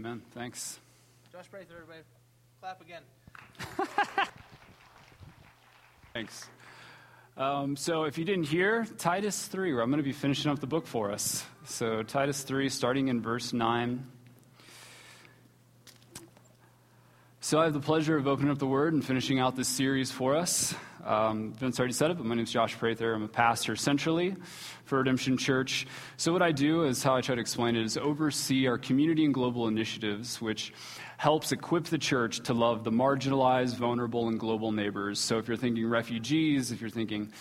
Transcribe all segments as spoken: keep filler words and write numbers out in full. Amen. Thanks. Josh Prather, everybody. Clap again. Thanks. Um, so if you didn't hear, Titus three, where I'm going to be finishing up the book for us. So Titus three, starting in verse nine. So I have the pleasure of opening up the Word and finishing out this series for us. Um, Vince already said it, but my name is Josh Prather. I'm a pastor centrally for Redemption Church. So what I do is, how I try to explain it, is oversee our community and global initiatives, which helps equip the church to love the marginalized, vulnerable, and global neighbors. So if you're thinking refugees, if you're thinking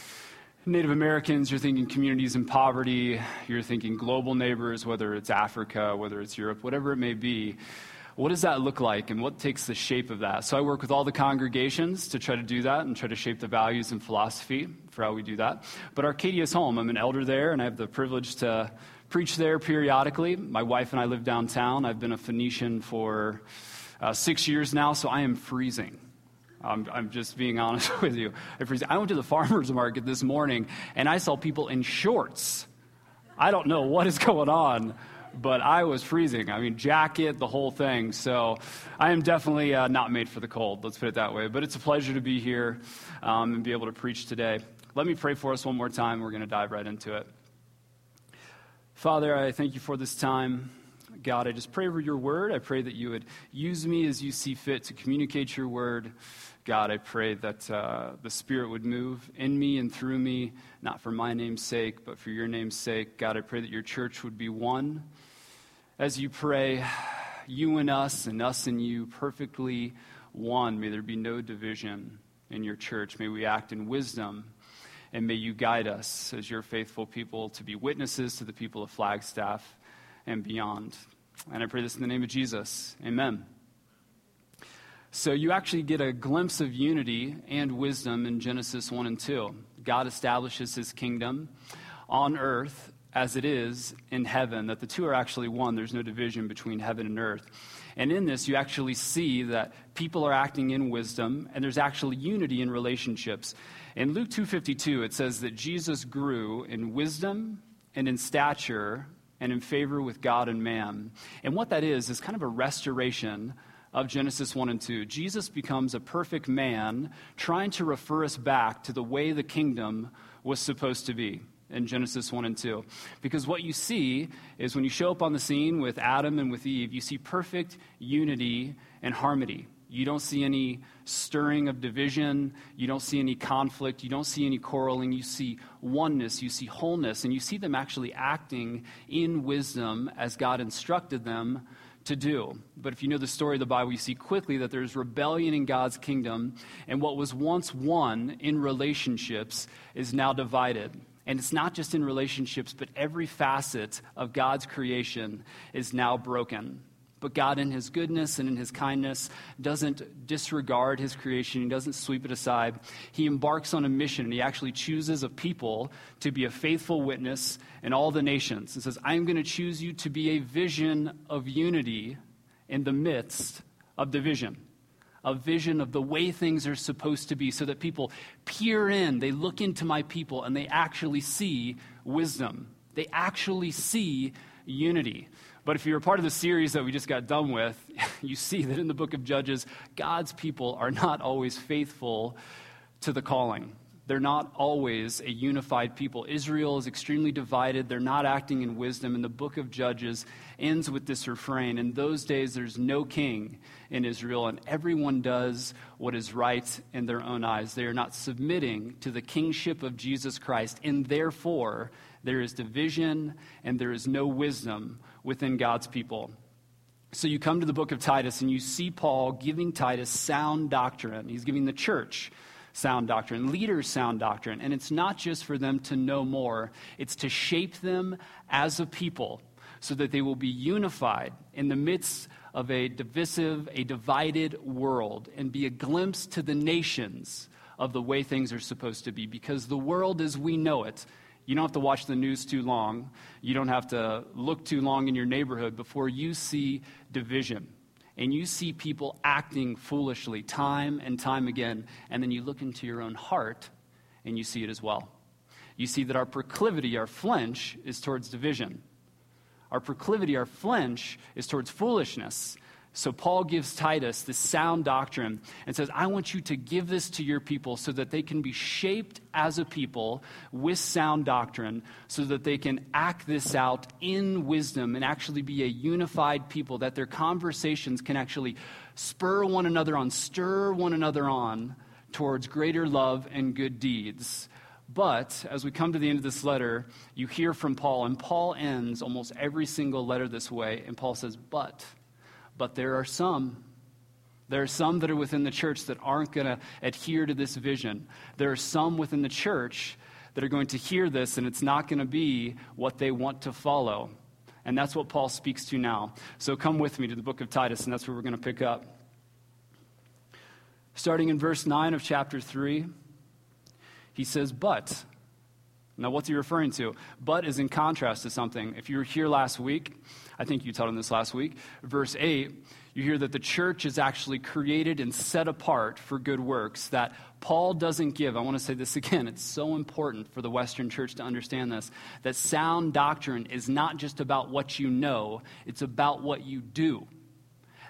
Native Americans, you're thinking communities in poverty, you're thinking global neighbors, whether it's Africa, whether it's Europe, whatever it may be. What does that look like, and what takes the shape of that? So I work with all the congregations to try to do that and try to shape the values and philosophy for how we do that. But Arcadia's home. I'm an elder there, and I have the privilege to preach there periodically. My wife and I live downtown. I've been a Phoenician for uh, six years now, so I am freezing. I'm, I'm just being honest with you. I, freeze. I went to the farmer's market this morning, and I saw people in shorts. I don't know what is going on. But I was freezing. I mean, jacket, the whole thing. So I am definitely uh, not made for the cold. Let's put it that way. But it's a pleasure to be here um, and be able to preach today. Let me pray for us one more time. We're going to dive right into it. Father, I thank you for this time. God, I just pray for your word. I pray that you would use me as you see fit to communicate your word. God, I pray that uh, the Spirit would move in me and through me, not for my name's sake, but for your name's sake. God, I pray that your church would be one. As you pray, you and us and us and you perfectly one. May there be no division in your church. May we act in wisdom, and may you guide us as your faithful people to be witnesses to the people of Flagstaff and beyond. And I pray this in the name of Jesus. Amen. So you actually get a glimpse of unity and wisdom in Genesis one and two. God establishes his kingdom on earth as it is in heaven, that the two are actually one. There's no division between heaven and earth. And in this, you actually see that people are acting in wisdom, and there's actually unity in relationships. In Luke two fifty-two, it says that Jesus grew in wisdom and in stature and in favor with God and man. And what that is is kind of a restoration of Genesis one and two. Jesus becomes a perfect man, trying to refer us back to the way the kingdom was supposed to be in Genesis one and two. Because what you see is, when you show up on the scene with Adam and with Eve, you see perfect unity and harmony. You don't see any stirring of division. You don't see any conflict. You don't see any quarreling. You see oneness. You see wholeness. And you see them actually acting in wisdom as God instructed them to do. But if you know the story of the Bible, you see quickly that there's rebellion in God's kingdom, and what was once one in relationships is now divided. And it's not just in relationships, but every facet of God's creation is now broken. But God, in his goodness and in his kindness, doesn't disregard his creation. He doesn't sweep it aside. He embarks on a mission, and he actually chooses a people to be a faithful witness in all the nations. He says, I'm going to choose you to be a vision of unity in the midst of division, a vision of the way things are supposed to be, so that people peer in, they look into my people, and they actually see wisdom. They actually see unity. But if you're a part of the series that we just got done with, you see that in the book of Judges, God's people are not always faithful to the calling. They're not always a unified people. Israel is extremely divided. They're not acting in wisdom. And the book of Judges ends with this refrain: in those days, there's no king in Israel, and everyone does what is right in their own eyes. They are not submitting to the kingship of Jesus Christ, and therefore there is division and there is no wisdom within God's people. So you come to the book of Titus, and you see Paul giving Titus sound doctrine. He's giving the church sound doctrine, leaders sound doctrine. And it's not just for them to know more. It's to shape them as a people so that they will be unified in the midst of a divisive, a divided world, and be a glimpse to the nations of the way things are supposed to be. Because the world as we know it, you don't have to watch the news too long. You don't have to look too long in your neighborhood before you see division. And you see people acting foolishly time and time again. And then you look into your own heart and you see it as well. You see that our proclivity, our flinch, is towards division. our proclivity, our flinch is towards foolishness. So Paul gives Titus this sound doctrine and says, I want you to give this to your people so that they can be shaped as a people with sound doctrine, so that they can act this out in wisdom and actually be a unified people, that their conversations can actually spur one another on, stir one another on towards greater love and good deeds. But as we come to the end of this letter, you hear from Paul, and Paul ends almost every single letter this way, and Paul says, but... But there are some. There are some that are within the church that aren't going to adhere to this vision. There are some within the church that are going to hear this, and it's not going to be what they want to follow. And that's what Paul speaks to now. So come with me to the book of Titus, and that's where we're going to pick up. Starting in verse nine of chapter three, he says, but. Now, what's he referring to? But is in contrast to something. If you were here last week, I think you taught on this last week, verse eight, you hear that the church is actually created and set apart for good works that Paul doesn't give. I want to say this again. It's so important for the Western church to understand this, that sound doctrine is not just about what you know. It's about what you do.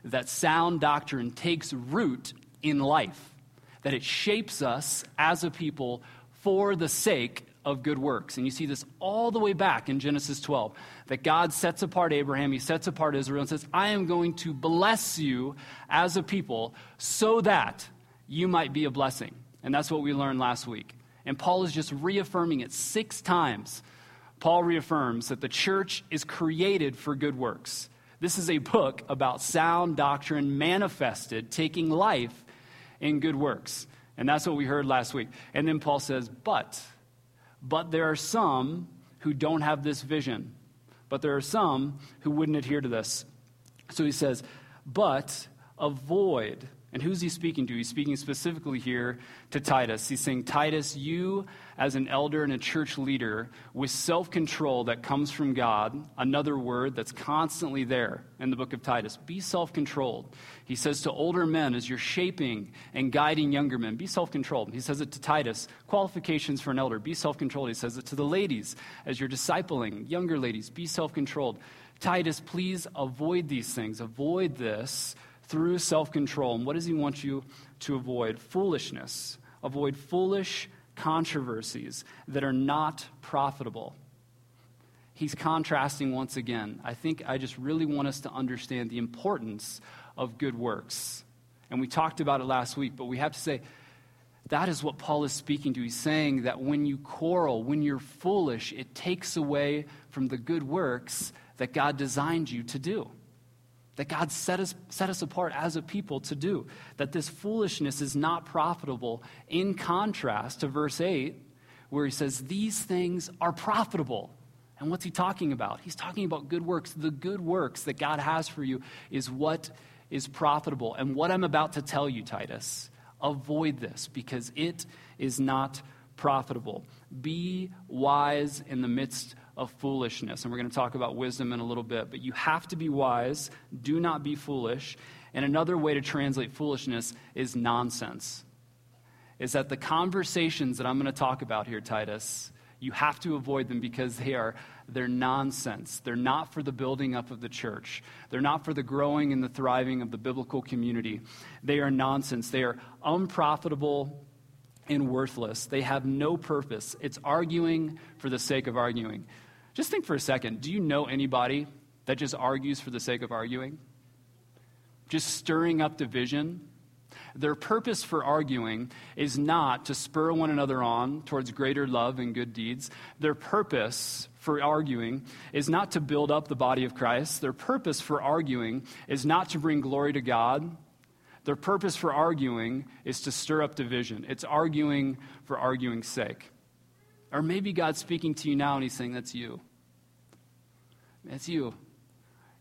That sound doctrine takes root in life, that it shapes us as a people for the sake of of good works. And you see this all the way back in Genesis twelve, that God sets apart Abraham, he sets apart Israel and says, I am going to bless you as a people so that you might be a blessing. And that's what we learned last week. And Paul is just reaffirming it six times. Paul reaffirms that the church is created for good works. This is a book about sound doctrine manifested, taking life in good works. And that's what we heard last week. And then Paul says, but... But there are some who don't have this vision. But there are some who wouldn't adhere to this. So he says, but avoid. And who's he speaking to? He's speaking specifically here to Titus. He's saying, Titus, you as an elder and a church leader with self-control that comes from God, another word that's constantly there in the book of Titus, be self-controlled. He says to older men as you're shaping and guiding younger men, be self-controlled. He says it to Titus, qualifications for an elder, be self-controlled. He says it to the ladies as you're discipling younger ladies, be self-controlled. Titus, please avoid these things. Avoid this through self-control. And what does he want you to avoid? Foolishness. Avoid foolish controversies that are not profitable. He's contrasting once again. I think I just really want us to understand the importance of good works. And we talked about it last week, but we have to say that is what Paul is speaking to. He's saying that when you quarrel, when you're foolish, it takes away from the good works that God designed you to do, that God set us set us apart as a people to do, that this foolishness is not profitable, in contrast to verse eight, where he says, these things are profitable. And what's he talking about? He's talking about good works. The good works that God has for you is what is profitable. And what I'm about to tell you, Titus, avoid this because it is not profitable. Be wise in the midst of of foolishness. And we're going to talk about wisdom in a little bit, but you have to be wise. Do not be foolish. And another way to translate foolishness is nonsense. Is that the conversations that I'm going to talk about here, Titus, you have to avoid them because they are, they're nonsense. They're not for the building up of the church. They're not for the growing and the thriving of the biblical community. They are nonsense. They are unprofitable and worthless. They have no purpose. It's arguing for the sake of arguing. Just think for a second. Do you know anybody that just argues for the sake of arguing? Just stirring up division? Their purpose for arguing is not to spur one another on towards greater love and good deeds. Their purpose for arguing is not to build up the body of Christ. Their purpose for arguing is not to bring glory to God. Their purpose for arguing is to stir up division. It's arguing for arguing's sake. Or maybe God's speaking to you now and he's saying, that's you. That's you.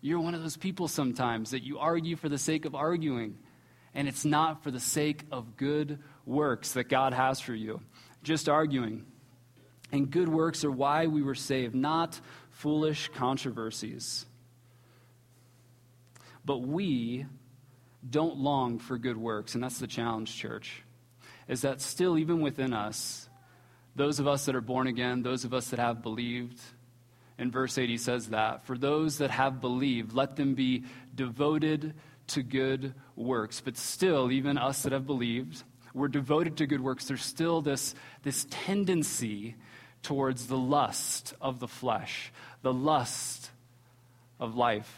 You're one of those people sometimes that you argue for the sake of arguing, and it's not for the sake of good works that God has for you. Just arguing. And good works are why we were saved, not foolish controversies. But we don't long for good works, and that's the challenge, church, is that still even within us, those of us that are born again, those of us that have believed in verse eight, he says that, for those that have believed, let them be devoted to good works. But still, even us that have believed, we're devoted to good works. There's still this, this tendency towards the lust of the flesh, the lust of life,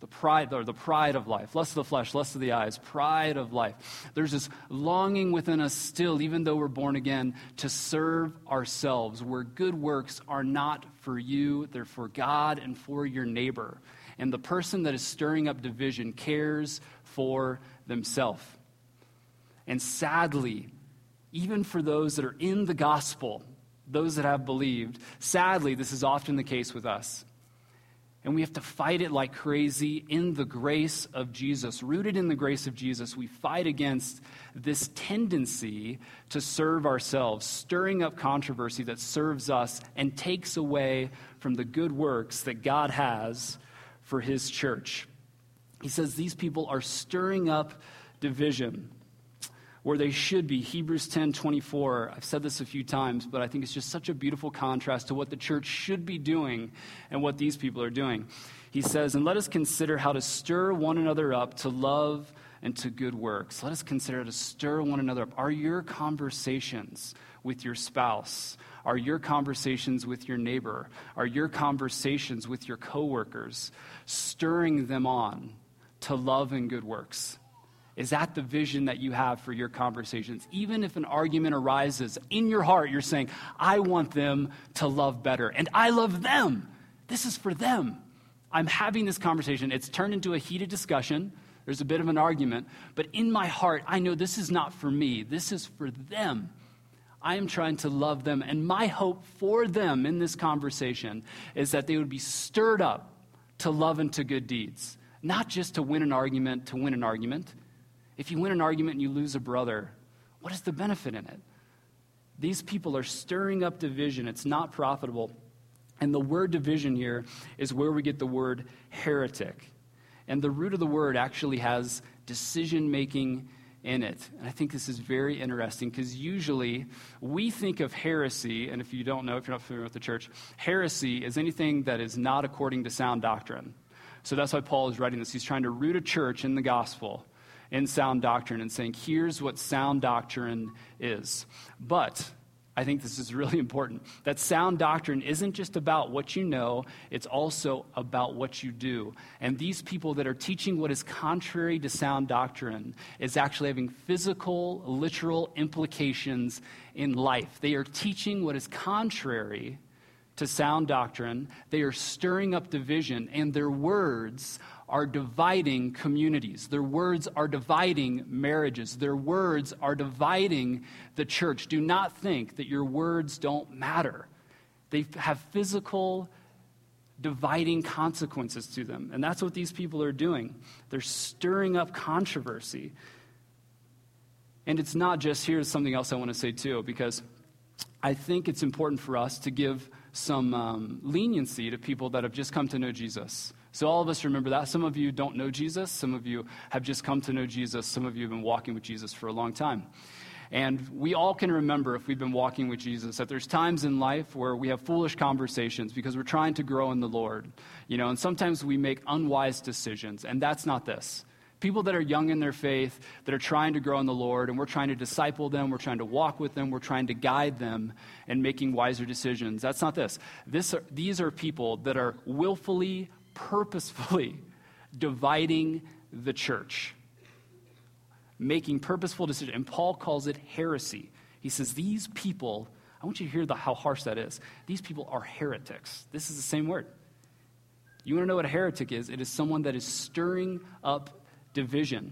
the pride or the pride of life, lust of the flesh, lust of the eyes, pride of life. There's this longing within us still, even though we're born again, to serve ourselves, where good works are not for you, they're for God and for your neighbor. And the person that is stirring up division cares for themselves. And sadly, even for those that are in the gospel, those that have believed, sadly, this is often the case with us. And we have to fight it like crazy in the grace of Jesus. Rooted in the grace of Jesus, we fight against this tendency to serve ourselves, stirring up controversy that serves us and takes away from the good works that God has for his church. He says these people are stirring up division where they should be. Hebrews ten twenty-four, I've said this a few times, but I think it's just such a beautiful contrast to what the church should be doing and what these people are doing. He says, and let us consider how to stir one another up to love and to good works. Let us consider how to stir one another up. Are your conversations with your spouse? Are your conversations with your neighbor? Are your conversations with your coworkers stirring them on to love and good works? Is that the vision that you have for your conversations? Even if an argument arises in your heart, you're saying, I want them to love better. And I love them. This is for them. I'm having this conversation. It's turned into a heated discussion. There's a bit of an argument. But in my heart, I know this is not for me. This is for them. I am trying to love them. And my hope for them in this conversation is that they would be stirred up to love and to good deeds. Not just to win an argument, to win an argument. If you win an argument and you lose a brother, what is the benefit in it? These people are stirring up division. It's not profitable. And the word division here is where we get the word heretic. And the root of the word actually has decision-making in it. And I think this is very interesting because usually we think of heresy, and if you don't know, if you're not familiar with the church, heresy is anything that is not according to sound doctrine. So that's why Paul is writing this. He's trying to root a church in the gospel, in sound doctrine, and saying, here's what sound doctrine is. But I think this is really important, that sound doctrine isn't just about what you know, it's also about what you do. And these people that are teaching what is contrary to sound doctrine is actually having physical, literal implications in life. They are teaching what is contrary to sound doctrine. They are stirring up division, and their words are dividing communities. Their words are dividing marriages. Their words are dividing the church. Do not think that your words don't matter. They have physical dividing consequences to them. And that's what these people are doing. They're stirring up controversy. And it's not just, here's something else I want to say too, because I think it's important for us to give some um, leniency to people that have just come to know Jesus. So all of us remember that. Some of you don't know Jesus. Some of you have just come to know Jesus. Some of you have been walking with Jesus for a long time. And we all can remember, if we've been walking with Jesus, that there's times in life where we have foolish conversations because we're trying to grow in the Lord. You know, and sometimes we make unwise decisions, and that's not this. People that are young in their faith, that are trying to grow in the Lord, and we're trying to disciple them, we're trying to walk with them, we're trying to guide them and making wiser decisions. That's not this. This are, these are people that are willfully, purposefully dividing the church, making purposeful decisions. And Paul calls it heresy. He says, these people, I want you to hear the, how harsh that is. These people are heretics. This is the same word. You want to know what a heretic is? It is someone that is stirring up division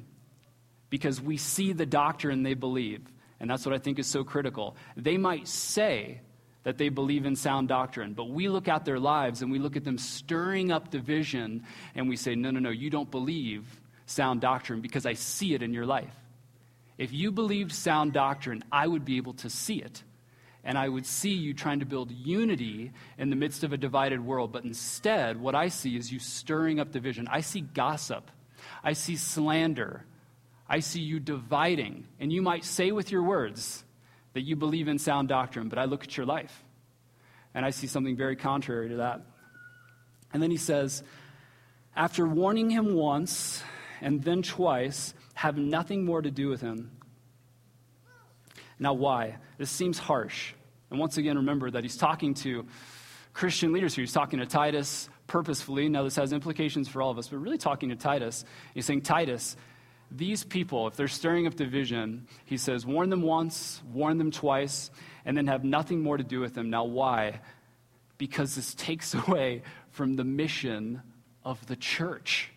because we see the doctrine they believe. And that's what I think is so critical. They might say that they believe in sound doctrine, but we look at their lives and we look at them stirring up division and we say, no, no, no, you don't believe sound doctrine because I see it in your life. If you believed sound doctrine, I would be able to see it. And I would see you trying to build unity in the midst of a divided world. But instead, what I see is you stirring up division. I see gossip. I see slander. I see you dividing. And you might say with your words that you believe in sound doctrine, but I look at your life, and I see something very contrary to that. And then he says, after warning him once and then twice, have nothing more to do with him. Now, why? This seems harsh. And once again, remember that he's talking to Christian leaders here. He's talking to Titus purposefully. Now, this has implications for all of us, but really talking to Titus. He's saying, Titus, these people, if they're stirring up division, he says, warn them once, warn them twice, and then have nothing more to do with them. Now, why? Because this takes away from the mission of the church.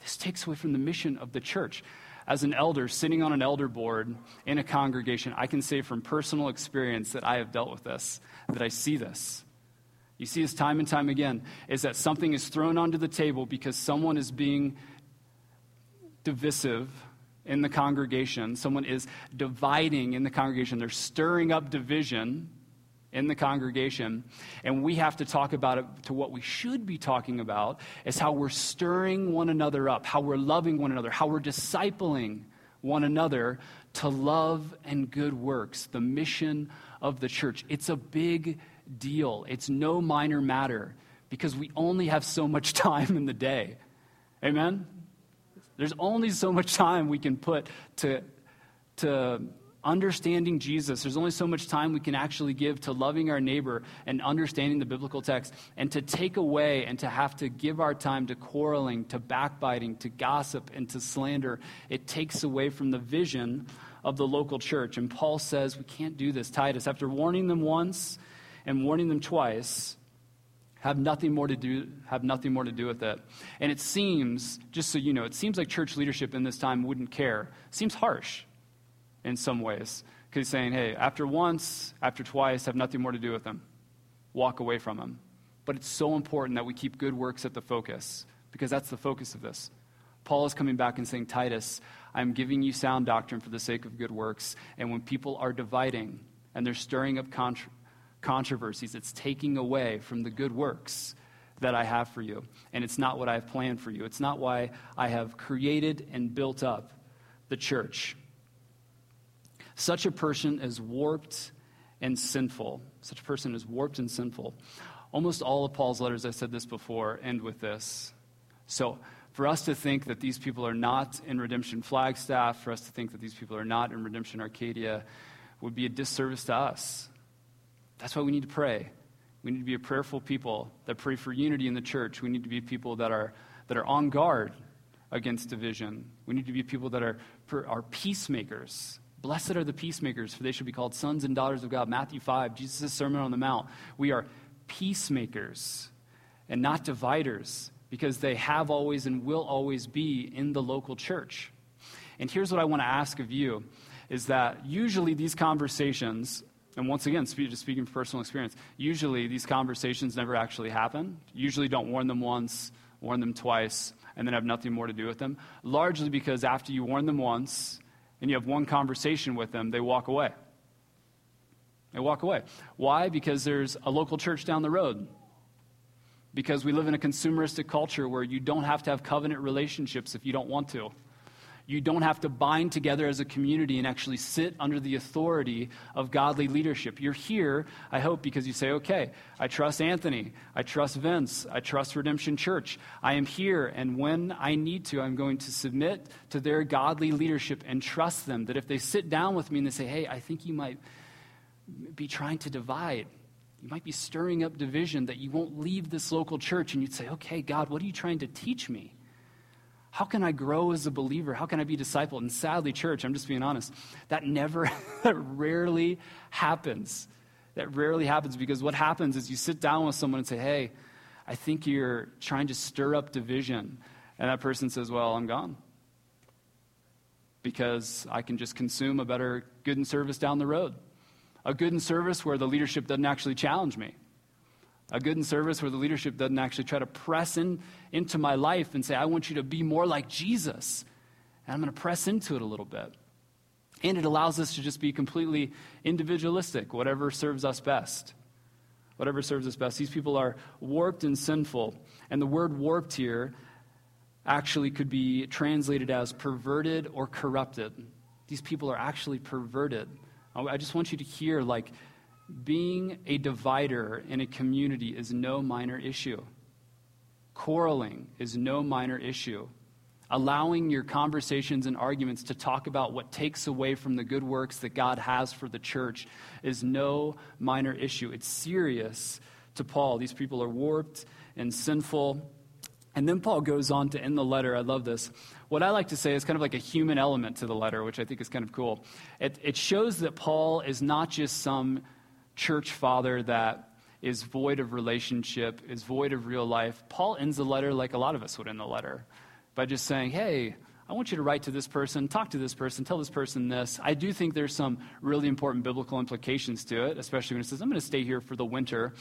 This takes away from the mission of the church. As an elder, sitting on an elder board in a congregation, I can say from personal experience that I have dealt with this, that I see this. You see this time and time again, is that something is thrown onto the table because someone is being divisive in the congregation. Someone is dividing in the congregation. They're stirring up division in the congregation, and we have to talk about it to what we should be talking about is how we're stirring one another up, how we're loving one another, how we're discipling one another to love and good works, the mission of the church. It's a big deal. It's no minor matter because we only have so much time in the day. Amen? There's only so much time we can put to to. Understanding Jesus. There's only so much time we can actually give to loving our neighbor and understanding the biblical text, and to take away and to have to give our time to quarreling, to backbiting, to gossip, and to slander. It takes away from the vision of the local church. And Paul says, we can't do this. Titus, after warning them once and warning them twice, have nothing more to do, have nothing more to do with it. And it seems, just so you know, it seems like church leadership in this time wouldn't care. It seems harsh in some ways, because he's saying, hey, after once, after twice, have nothing more to do with them. Walk away from them. But it's so important that we keep good works at the focus, because that's the focus of this. Paul is coming back and saying, Titus, I'm giving you sound doctrine for the sake of good works. And when people are dividing and they're stirring up contr- controversies, it's taking away from the good works that I have for you. And it's not what I have planned for you. It's not why I have created and built up the church. Such a person is warped and sinful. Such a person is warped and sinful. Almost all of Paul's letters, I said this before, end with this. So for us to think that these people are not in Redemption Flagstaff, for us to think that these people are not in Redemption Arcadia, would be a disservice to us. That's why we need to pray. We need to be a prayerful people that pray for unity in the church. We need to be people that are that are on guard against division. We need to be people that are are peacemakers. Blessed are the peacemakers, for they should be called sons and daughters of God. Matthew five, Jesus' Sermon on the Mount. We are peacemakers and not dividers, because they have always and will always be in the local church. And here's what I want to ask of you, is that usually these conversations, and once again, just speaking from personal experience, usually these conversations never actually happen. Usually don't warn them once, warn them twice, and then have nothing more to do with them. Largely because after you warn them once and you have one conversation with them, they walk away. They walk away. Why? Because there's a local church down the road. Because we live in a consumeristic culture where you don't have to have covenant relationships if you don't want to. You don't have to bind together as a community and actually sit under the authority of godly leadership. You're here, I hope, because you say, okay, I trust Anthony. I trust Vince. I trust Redemption Church. I am here, and when I need to, I'm going to submit to their godly leadership and trust them that if they sit down with me and they say, hey, I think you might be trying to divide, you might be stirring up division, that you won't leave this local church. And you'd say, okay, God, what are you trying to teach me? How can I grow as a believer? How can I be discipled? And sadly, church, I'm just being honest, that never, that rarely happens. That rarely happens, because what happens is you sit down with someone and say, hey, I think you're trying to stir up division. And that person says, well, I'm gone. Because I can just consume a better good and service down the road. A good and service where the leadership doesn't actually challenge me. A good and service where the leadership doesn't actually try to press in into my life and say, I want you to be more like Jesus. And I'm going to press into it a little bit. And it allows us to just be completely individualistic, whatever serves us best. Whatever serves us best. These people are warped and sinful. And the word warped here actually could be translated as perverted or corrupted. These people are actually perverted. I just want you to hear, like, being a divider in a community is no minor issue. Quarreling is no minor issue. Allowing your conversations and arguments to talk about what takes away from the good works that God has for the church is no minor issue. It's serious to Paul. These people are warped and sinful. And then Paul goes on to end the letter. I love this. What I like to say is kind of like a human element to the letter, which I think is kind of cool. It, it shows that Paul is not just some church father that is void of relationship, is void of real life. Paul ends the letter like a lot of us would end the letter, by just saying, hey, I want you to write to this person, talk to this person, tell this person this. I do think there's some really important biblical implications to it, especially when it says, I'm going to stay here for the winter.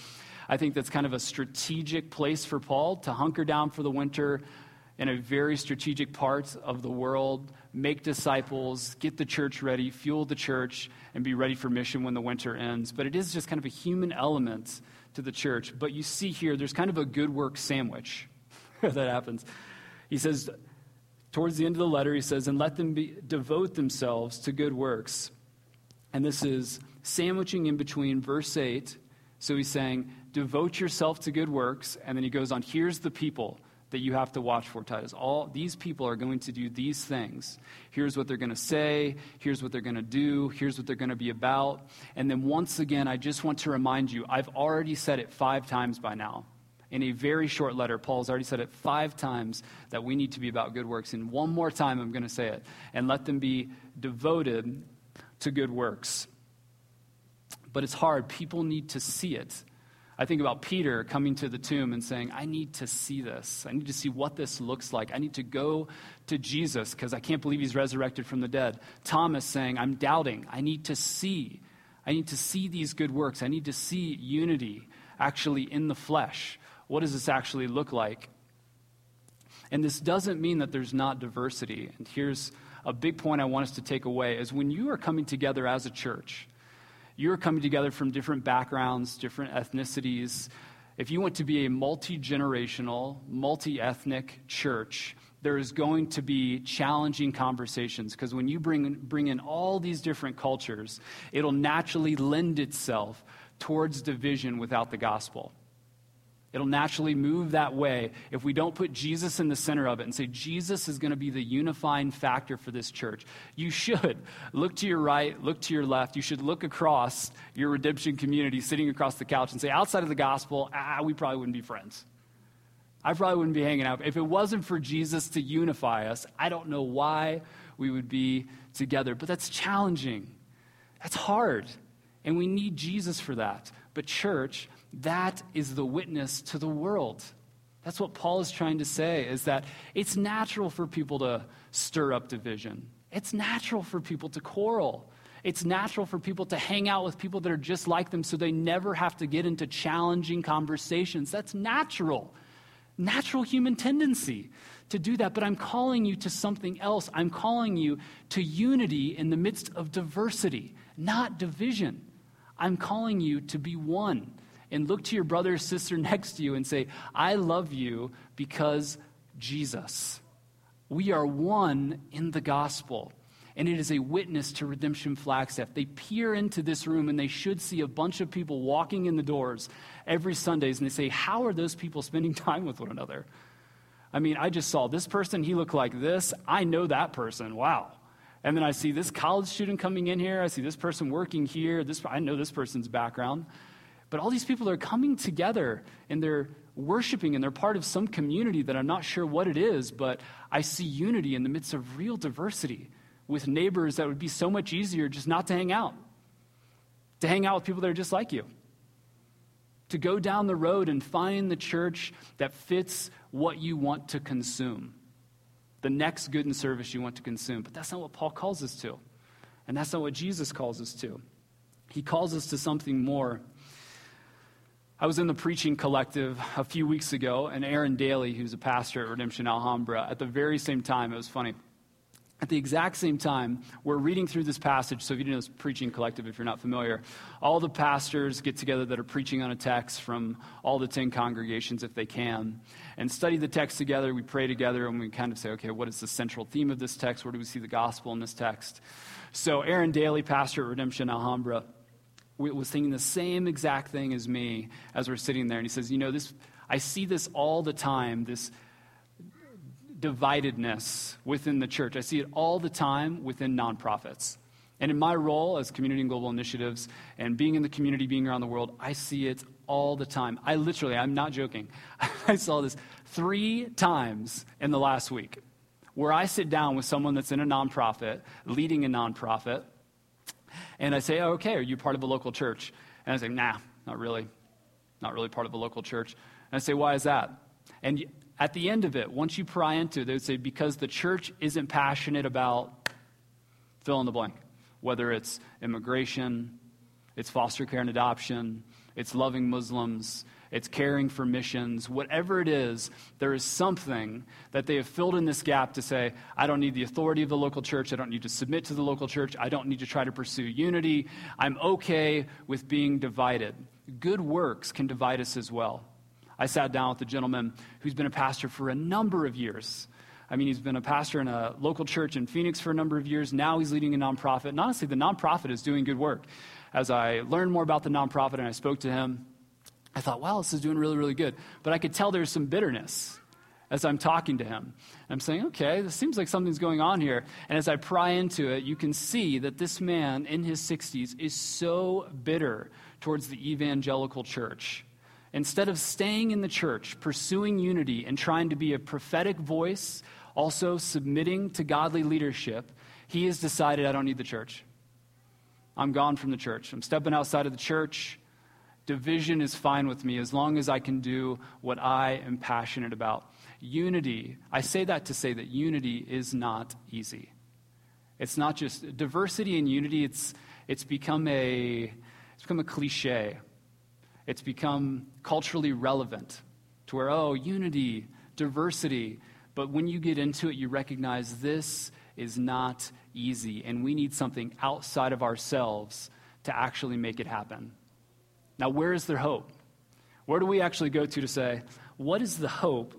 I think that's kind of a strategic place for Paul to hunker down for the winter in a very strategic part of the world, make disciples, get the church ready, fuel the church, and be ready for mission when the winter ends. But it is just kind of a human element to the church. But you see here, there's kind of a good work sandwich that happens. He says, towards the end of the letter, he says, and let them be, devote themselves to good works. And this is sandwiching in between verse eight. So he's saying, devote yourself to good works. And then he goes on, here's the people that you have to watch for, Titus. All these people are going to do these things. Here's what they're going to say. Here's what they're going to do. Here's what they're going to be about. And then once again, I just want to remind you, I've already said it five times by now. In a very short letter, Paul's already said it five times that we need to be about good works. And one more time, I'm going to say it. And let them be devoted to good works. But it's hard. People need to see it. I think about Peter coming to the tomb and saying, I need to see this. I need to see what this looks like. I need to go to Jesus because I can't believe he's resurrected from the dead. Thomas saying, I'm doubting. I need to see. I need to see these good works. I need to see unity actually in the flesh. What does this actually look like? And this doesn't mean that there's not diversity. And here's a big point I want us to take away is when you are coming together as a church, you're coming together from different backgrounds, different ethnicities. If you want to be a multi-generational, multi-ethnic church, there is going to be challenging conversations because when you bring, bring in all these different cultures, it'll naturally lend itself towards division without the gospel. It'll naturally move that way if we don't put Jesus in the center of it and say, Jesus is going to be the unifying factor for this church. You should look to your right, look to your left. You should look across your redemption community sitting across the couch and say, outside of the gospel, ah, we probably wouldn't be friends. I probably wouldn't be hanging out. If it wasn't for Jesus to unify us, I don't know why we would be together. But that's challenging. That's hard. And we need Jesus for that. But church, that is the witness to the world. That's what Paul is trying to say, is that it's natural for people to stir up division. It's natural for people to quarrel. It's natural for people to hang out with people that are just like them so they never have to get into challenging conversations. That's natural. Natural human tendency to do that. But I'm calling you to something else. I'm calling you to unity in the midst of diversity, not division. I'm calling you to be one. And look to your brother or sister next to you and say, I love you because Jesus. We are one in the gospel. And it is a witness to Redemption Flagstaff. They peer into this room and they should see a bunch of people walking in the doors every Sundays. And they say, how are those people spending time with one another? I mean, I just saw this person. He looked like this. I know that person. Wow. And then I see this college student coming in here. I see this person working here. This I know this person's background. But all these people are coming together and they're worshiping and they're part of some community that I'm not sure what it is, but I see unity in the midst of real diversity with neighbors that would be so much easier just not to hang out, to hang out with people that are just like you, to go down the road and find the church that fits what you want to consume, the next good and service you want to consume. But that's not what Paul calls us to, and that's not what Jesus calls us to. He calls us to something more. I was in the preaching collective a few weeks ago, and Aaron Daly, who's a pastor at Redemption Alhambra, at the very same time, it was funny, at the exact same time, we're reading through this passage. So if you didn't know this preaching collective, if you're not familiar, all the pastors get together that are preaching on a text from all the ten congregations if they can, and study the text together. We pray together, and we kind of say, okay, what is the central theme of this text? Where do we see the gospel in this text? So Aaron Daly, pastor at Redemption Alhambra, was thinking the same exact thing as me as we're sitting there. And he says, you know, this I see this all the time, this dividedness within the church. I see it all the time within nonprofits. And in my role as Community and Global Initiatives and being in the community, being around the world, I see it all the time. I literally, I'm not joking, I saw this three times in the last week where I sit down with someone that's in a nonprofit, leading a nonprofit, and I say, oh, okay, are you part of a local church? And I say, nah, not really. Not really part of a local church. And I say, why is that? And at the end of it, once you pry into it, they would say, because the church isn't passionate about fill in the blank. Whether it's immigration, it's foster care and adoption, it's loving Muslims, it's caring for missions, whatever it is, there is something that they have filled in this gap to say, I don't need the authority of the local church, I don't need to submit to the local church, I don't need to try to pursue unity, I'm okay with being divided. Good works can divide us as well. I sat down with a gentleman who's been a pastor for a number of years. I mean, he's been a pastor in a local church in Phoenix for a number of years. Now he's leading a nonprofit. And honestly, the nonprofit is doing good work. As I learned more about the nonprofit and I spoke to him, I thought, wow, this is doing really, really good. But I could tell there's some bitterness as I'm talking to him. I'm saying, okay, this seems like something's going on here. And as I pry into it, you can see that this man in his sixties is so bitter towards the evangelical church. Instead of staying in the church, pursuing unity, and trying to be a prophetic voice, also submitting to godly leadership, he has decided, I don't need the church. I'm gone from the church. I'm stepping outside of the church. Division is fine with me as long as I can do what I am passionate about. Unity, I say that to say that unity is not easy. It's not just diversity and unity, it's it's become a it's become a cliche. It's become culturally relevant to where, oh, unity, diversity. But when you get into it, you recognize this is not easy, and we need something outside of ourselves to actually make it happen. Now, where is there hope? Where do we actually go to to say, what is the hope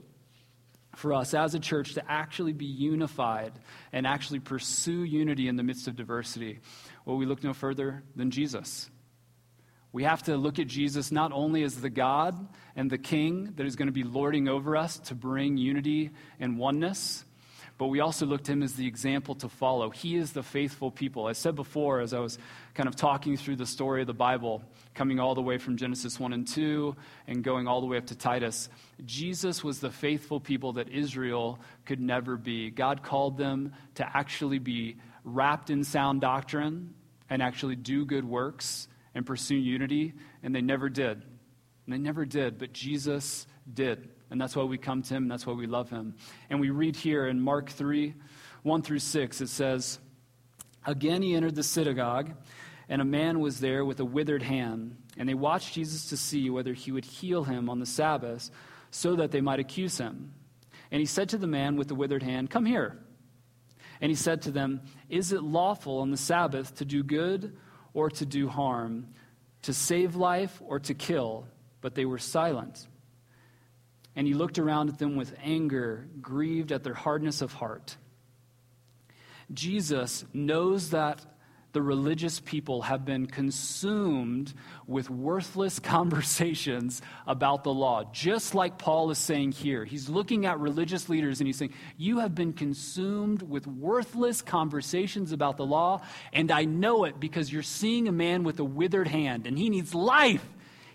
for us as a church to actually be unified and actually pursue unity in the midst of diversity? Well, we look no further than Jesus. We have to look at Jesus not only as the God and the King that is going to be lording over us to bring unity and oneness, but we also look to him as the example to follow. He is the faithful people. I said before, as I was kind of talking through the story of the Bible, coming all the way from Genesis one and two and going all the way up to Titus, Jesus was the faithful people that Israel could never be. God called them to actually be wrapped in sound doctrine and actually do good works and pursue unity, and they never did. And they never did, but Jesus did. And that's why we come to him, and that's why we love him. And we read here in Mark three, one through six, it says, again he entered the synagogue, and a man was there with a withered hand, and they watched Jesus to see whether he would heal him on the Sabbath, so that they might accuse him. And he said to the man with the withered hand, come here. And he said to them, is it lawful on the Sabbath to do good or to do harm, to save life, or to kill? But they were silent. And he looked around at them with anger, grieved at their hardness of heart. Jesus knows that the religious people have been consumed with worthless conversations about the law, just like Paul is saying here. He's looking at religious leaders and he's saying, you have been consumed with worthless conversations about the law, and I know it because you're seeing a man with a withered hand, and he needs life.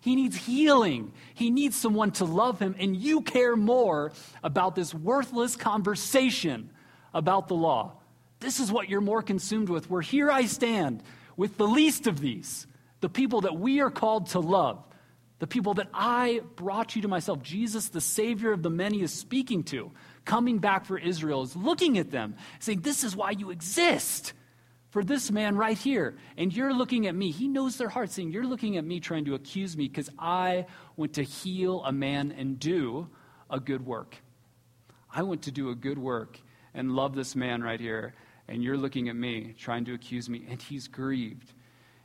He needs healing. He needs someone to love him, and you care more about this worthless conversation about the law. This is what you're more consumed with, where here I stand with the least of these, the people that we are called to love, the people that I brought you to myself. Jesus, the Savior of the many, is speaking to, coming back for Israel, is looking at them, saying, this is why you exist, for this man right here. And you're looking at me. He knows their hearts, saying, you're looking at me trying to accuse me because I went to heal a man and do a good work. I went to do a good work and love this man right here. And you're looking at me, trying to accuse me. And he's grieved.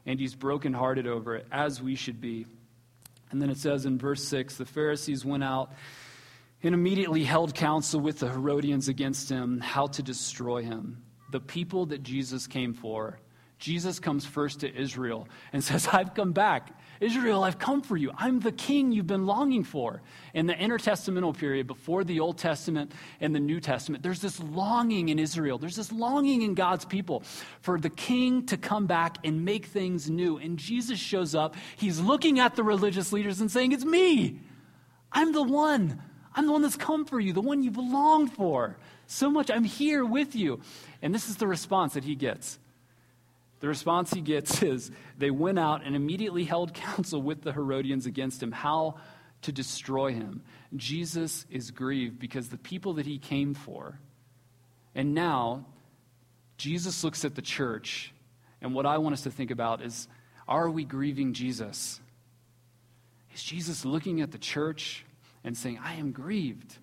And he's brokenhearted over it, as we should be. And then it says in verse six, the Pharisees went out and immediately held counsel with the Herodians against him, how to destroy him. The people that Jesus came for. Jesus comes first to Israel and says, I've come back. Israel, I've come for you. I'm the king you've been longing for. In the intertestamental period, before the Old Testament and the New Testament, there's this longing in Israel. There's this longing in God's people for the king to come back and make things new. And Jesus shows up. He's looking at the religious leaders and saying, it's me. I'm the one. I'm the one that's come for you, the one you've longed for so much. I'm here with you. And this is the response that he gets. The response he gets is they went out and immediately held counsel with the Herodians against him, how to destroy him. Jesus is grieved because the people that he came for. And now Jesus looks at the church. And what I want us to think about is, are we grieving Jesus? Is Jesus looking at the church and saying, I am grieved?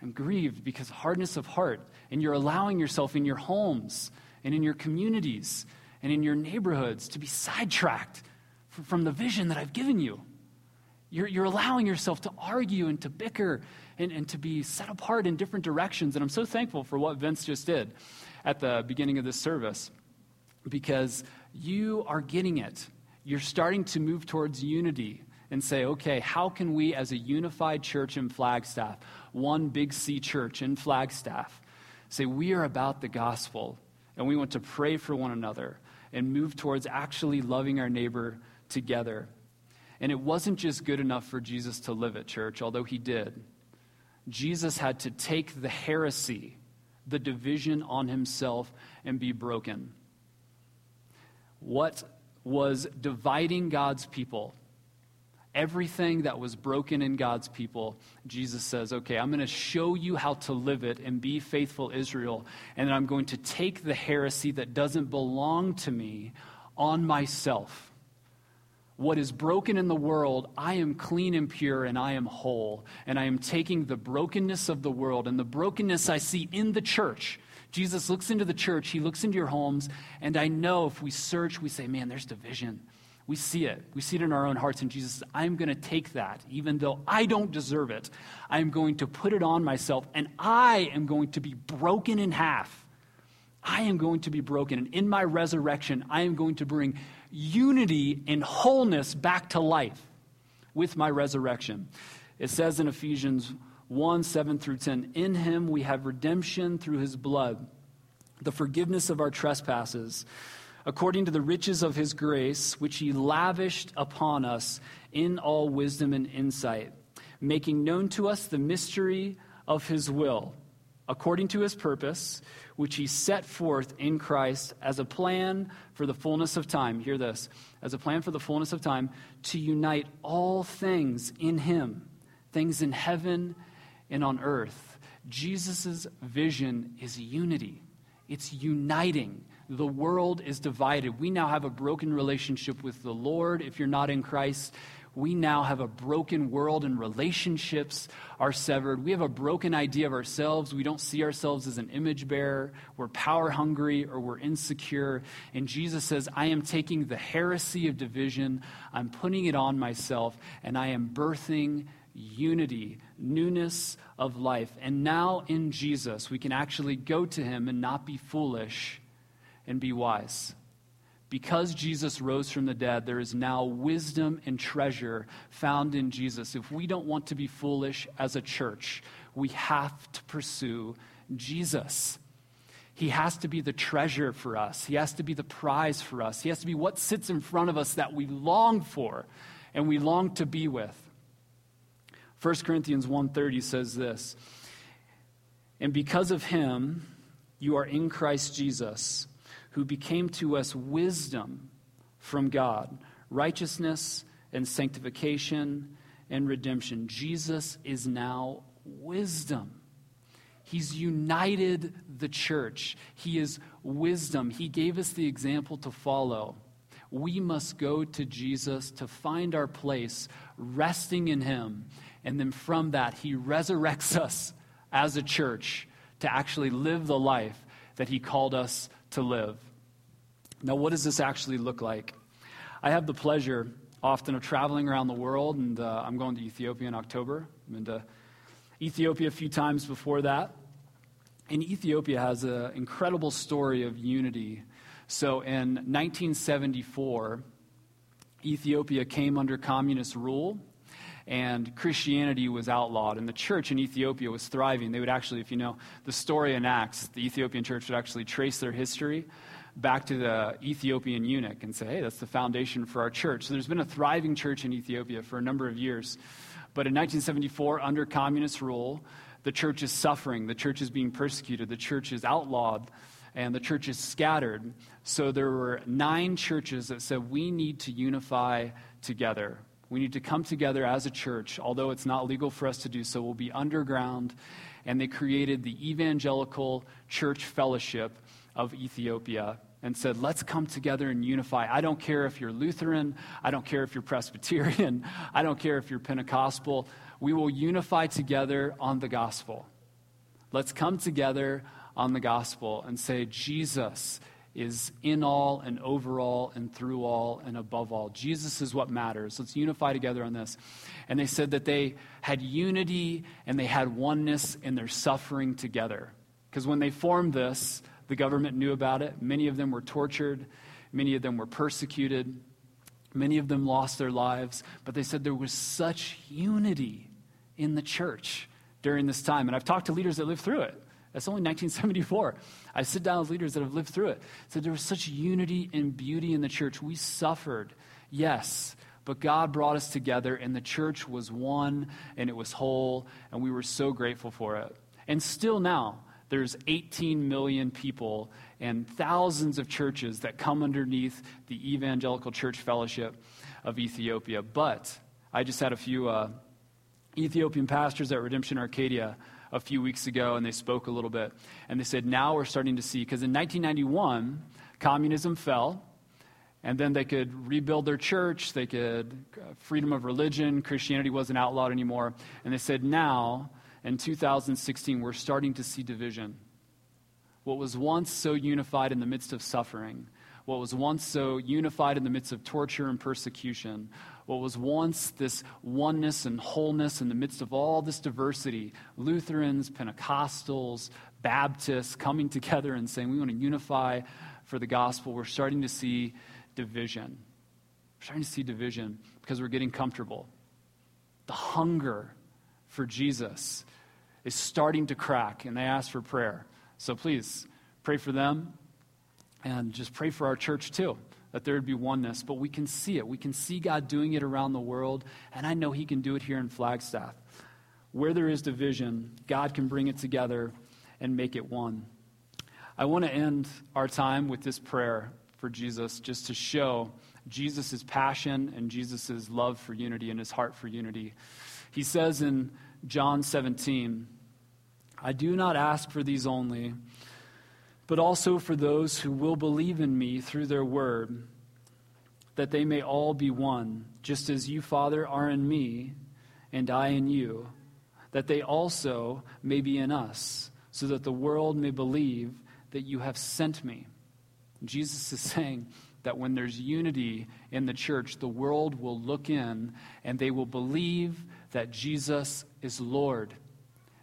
I'm grieved because hardness of heart, and you're allowing yourself in your homes and in your communities and in your neighborhoods to be sidetracked from the vision that I've given you. You're, you're allowing yourself to argue and to bicker and, and to be set apart in different directions. And I'm so thankful for what Vince just did at the beginning of this service, because you are getting it. You're starting to move towards unity and say, okay, how can we as a unified church in Flagstaff, one big C church in Flagstaff, say we are about the gospel and we want to pray for one another and move towards actually loving our neighbor together. And it wasn't just good enough for Jesus to live at church, although he did. Jesus had to take the heresy, the division on himself, and be broken. What was dividing God's people? Everything that was broken in God's people, Jesus says, okay, I'm going to show you how to live it and be faithful Israel, and then I'm going to take the heresy that doesn't belong to me on myself. What is broken in the world, I am clean and pure and I am whole, and I am taking the brokenness of the world and the brokenness I see in the church. Jesus looks into the church, he looks into your homes, and I know if we search, we say, man, there's division. We see it. We see it in our own hearts. And Jesus says, I'm going to take that, even though I don't deserve it. I'm going to put it on myself, and I am going to be broken in half. I am going to be broken. And in my resurrection, I am going to bring unity and wholeness back to life with my resurrection. It says in Ephesians one, seven through ten, in him we have redemption through his blood, the forgiveness of our trespasses, according to the riches of his grace, which he lavished upon us in all wisdom and insight, making known to us the mystery of his will, according to his purpose, which he set forth in Christ as a plan for the fullness of time. Hear this, as a plan for the fullness of time, to unite all things in him, things in heaven and on earth. Jesus's vision is unity. It's uniting. The world is divided. We now have a broken relationship with the Lord. If you're not in Christ, we now have a broken world and relationships are severed. We have a broken idea of ourselves. We don't see ourselves as an image bearer. We're power hungry or we're insecure. And Jesus says, I am taking the heresy of division. I'm putting it on myself, and I am birthing unity, newness of life. And now in Jesus, we can actually go to him and not be foolish and be wise. Because Jesus rose from the dead, there is now wisdom and treasure found in Jesus. If we don't want to be foolish as a church, we have to pursue Jesus. He has to be the treasure for us. He has to be the prize for us. He has to be what sits in front of us that we long for and we long to be with. First Corinthians one thirty says this, and because of him, you are in Christ Jesus, who became to us wisdom from God, righteousness and sanctification and redemption. Jesus is now wisdom. He's united the church. He is wisdom. He gave us the example to follow. We must go to Jesus to find our place, resting in him. And then from that, he resurrects us as a church to actually live the life that he called us to live. Now, what does this actually look like? I have the pleasure often of traveling around the world, and uh, I'm going to Ethiopia in October. I've been to Ethiopia a few times before that. And Ethiopia has an incredible story of unity. So in nineteen seventy-four, Ethiopia came under communist rule, and Christianity was outlawed, and the church in Ethiopia was thriving. They would actually, if you know the story in Acts, the Ethiopian church would actually trace their history back to the Ethiopian eunuch and say, hey, that's the foundation for our church. So there's been a thriving church in Ethiopia for a number of years. But in nineteen seventy-four, under communist rule, the church is suffering. The church is being persecuted. The church is outlawed, and the church is scattered. So there were nine churches that said, we need to unify together. We need to come together as a church. Although it's not legal for us to do so, we'll be underground. And they created the Evangelical Church Fellowship of Ethiopia and said, let's come together and unify. I don't care if you're Lutheran. I don't care if you're Presbyterian. I don't care if you're Pentecostal. We will unify together on the gospel. Let's come together on the gospel and say, Jesus is in all and over all and through all and above all. Jesus is what matters. Let's unify together on this. And they said that they had unity and they had oneness in their suffering together. Because when they formed this, the government knew about it. Many of them were tortured. Many of them were persecuted. Many of them lost their lives. But they said there was such unity in the church during this time. And I've talked to leaders that lived through it. That's only nineteen seventy-four. I sit down with leaders that have lived through it. So there was such unity and beauty in the church. We suffered, yes, but God brought us together, and the church was one, and it was whole, and we were so grateful for it. And still now, there's eighteen million people and thousands of churches that come underneath the Evangelical Church Fellowship of Ethiopia. But I just had a few uh, Ethiopian pastors at Redemption Arcadia a few weeks ago, and they spoke a little bit. And they said, now we're starting to see, because in nineteen ninety-one, communism fell, and then they could rebuild their church. They could, uh, freedom of religion, Christianity wasn't outlawed anymore. And they said, now in two thousand sixteen, we're starting to see division. What was once so unified in the midst of suffering, what was once so unified in the midst of torture and persecution, what was once this oneness and wholeness in the midst of all this diversity, Lutherans, Pentecostals, Baptists coming together and saying, we want to unify for the gospel, we're starting to see division. We're starting to see division because we're getting comfortable. The hunger for Jesus is starting to crack, and they ask for prayer. So please pray for them and just pray for our church too, that there would be oneness. But we can see it. We can see God doing it around the world, and I know he can do it here in Flagstaff. Where there is division, God can bring it together and make it one. I want to end our time with this prayer for Jesus, just to show Jesus' passion and Jesus' love for unity and his heart for unity. He says in John seventeen, I do not ask for these only, but also for those who will believe in me through their word, that they may all be one, just as you, Father, are in me, and I in you, that they also may be in us, so that the world may believe that you have sent me. Jesus is saying that when there's unity in the church, the world will look in and they will believe that Jesus is Lord.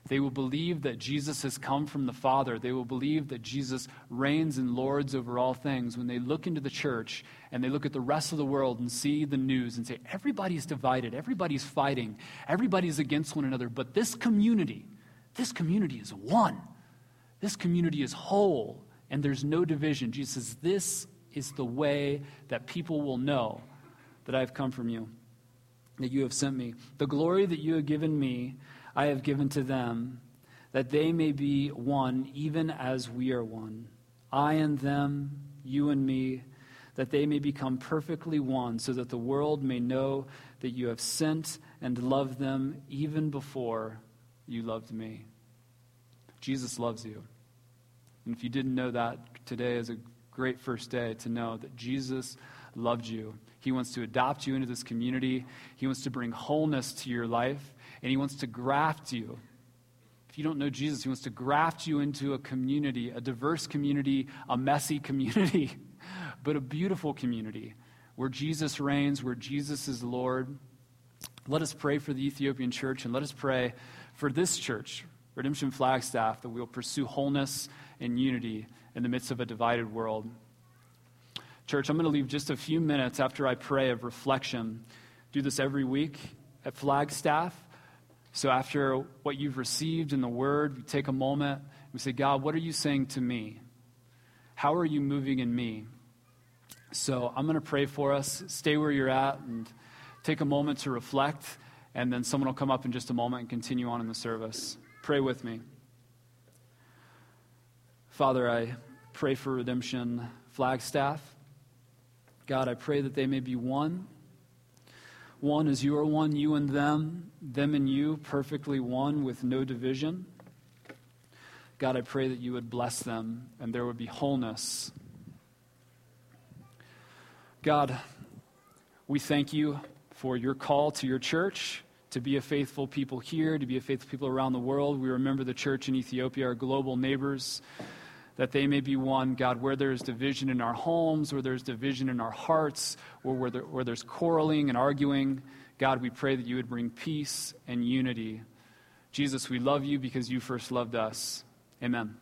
They will believe that Jesus has come from the Father. They will believe that Jesus reigns and lords over all things. When they look into the church and they look at the rest of the world and see the news and say, everybody's divided, everybody's fighting, everybody's against one another, but this community, this community is one. This community is whole, and there's no division. Jesus says, this is the way that people will know that I have come from you, that you have sent me. The glory that you have given me, I have given to them, that they may be one, even as we are one. I and them, you and me, that they may become perfectly one, so that the world may know that you have sent and loved them even before you loved me. Jesus loves you. And if you didn't know that, today is a great first day to know that Jesus loved you. He wants to adopt you into this community. He wants to bring wholeness to your life, and he wants to graft you. If you don't know Jesus, he wants to graft you into a community, a diverse community, a messy community, but a beautiful community where Jesus reigns, where Jesus is Lord. Let us pray for the Ethiopian church, and let us pray for this church, Redemption Flagstaff, that we will pursue wholeness and unity in the midst of a divided world. Church, I'm going to leave just a few minutes after I pray of reflection. Do this every week at Flagstaff. So after what you've received in the Word, we take a moment and we say, God, what are you saying to me? How are you moving in me? So I'm going to pray for us. Stay where you're at and take a moment to reflect, and then someone will come up in just a moment and continue on in the service. Pray with me. Father, I pray for Redemption Flagstaff. God, I pray that they may be one. One as you are one, you and them, them and you, perfectly one with no division. God, I pray that you would bless them and there would be wholeness. God, we thank you for your call to your church to be a faithful people here, to be a faithful people around the world. We remember the church in Ethiopia, our global neighbors, that they may be one. God, where there's division in our homes, where there's division in our hearts, or where, there, where there's quarreling and arguing, God, we pray that you would bring peace and unity. Jesus, we love you because you first loved us. Amen.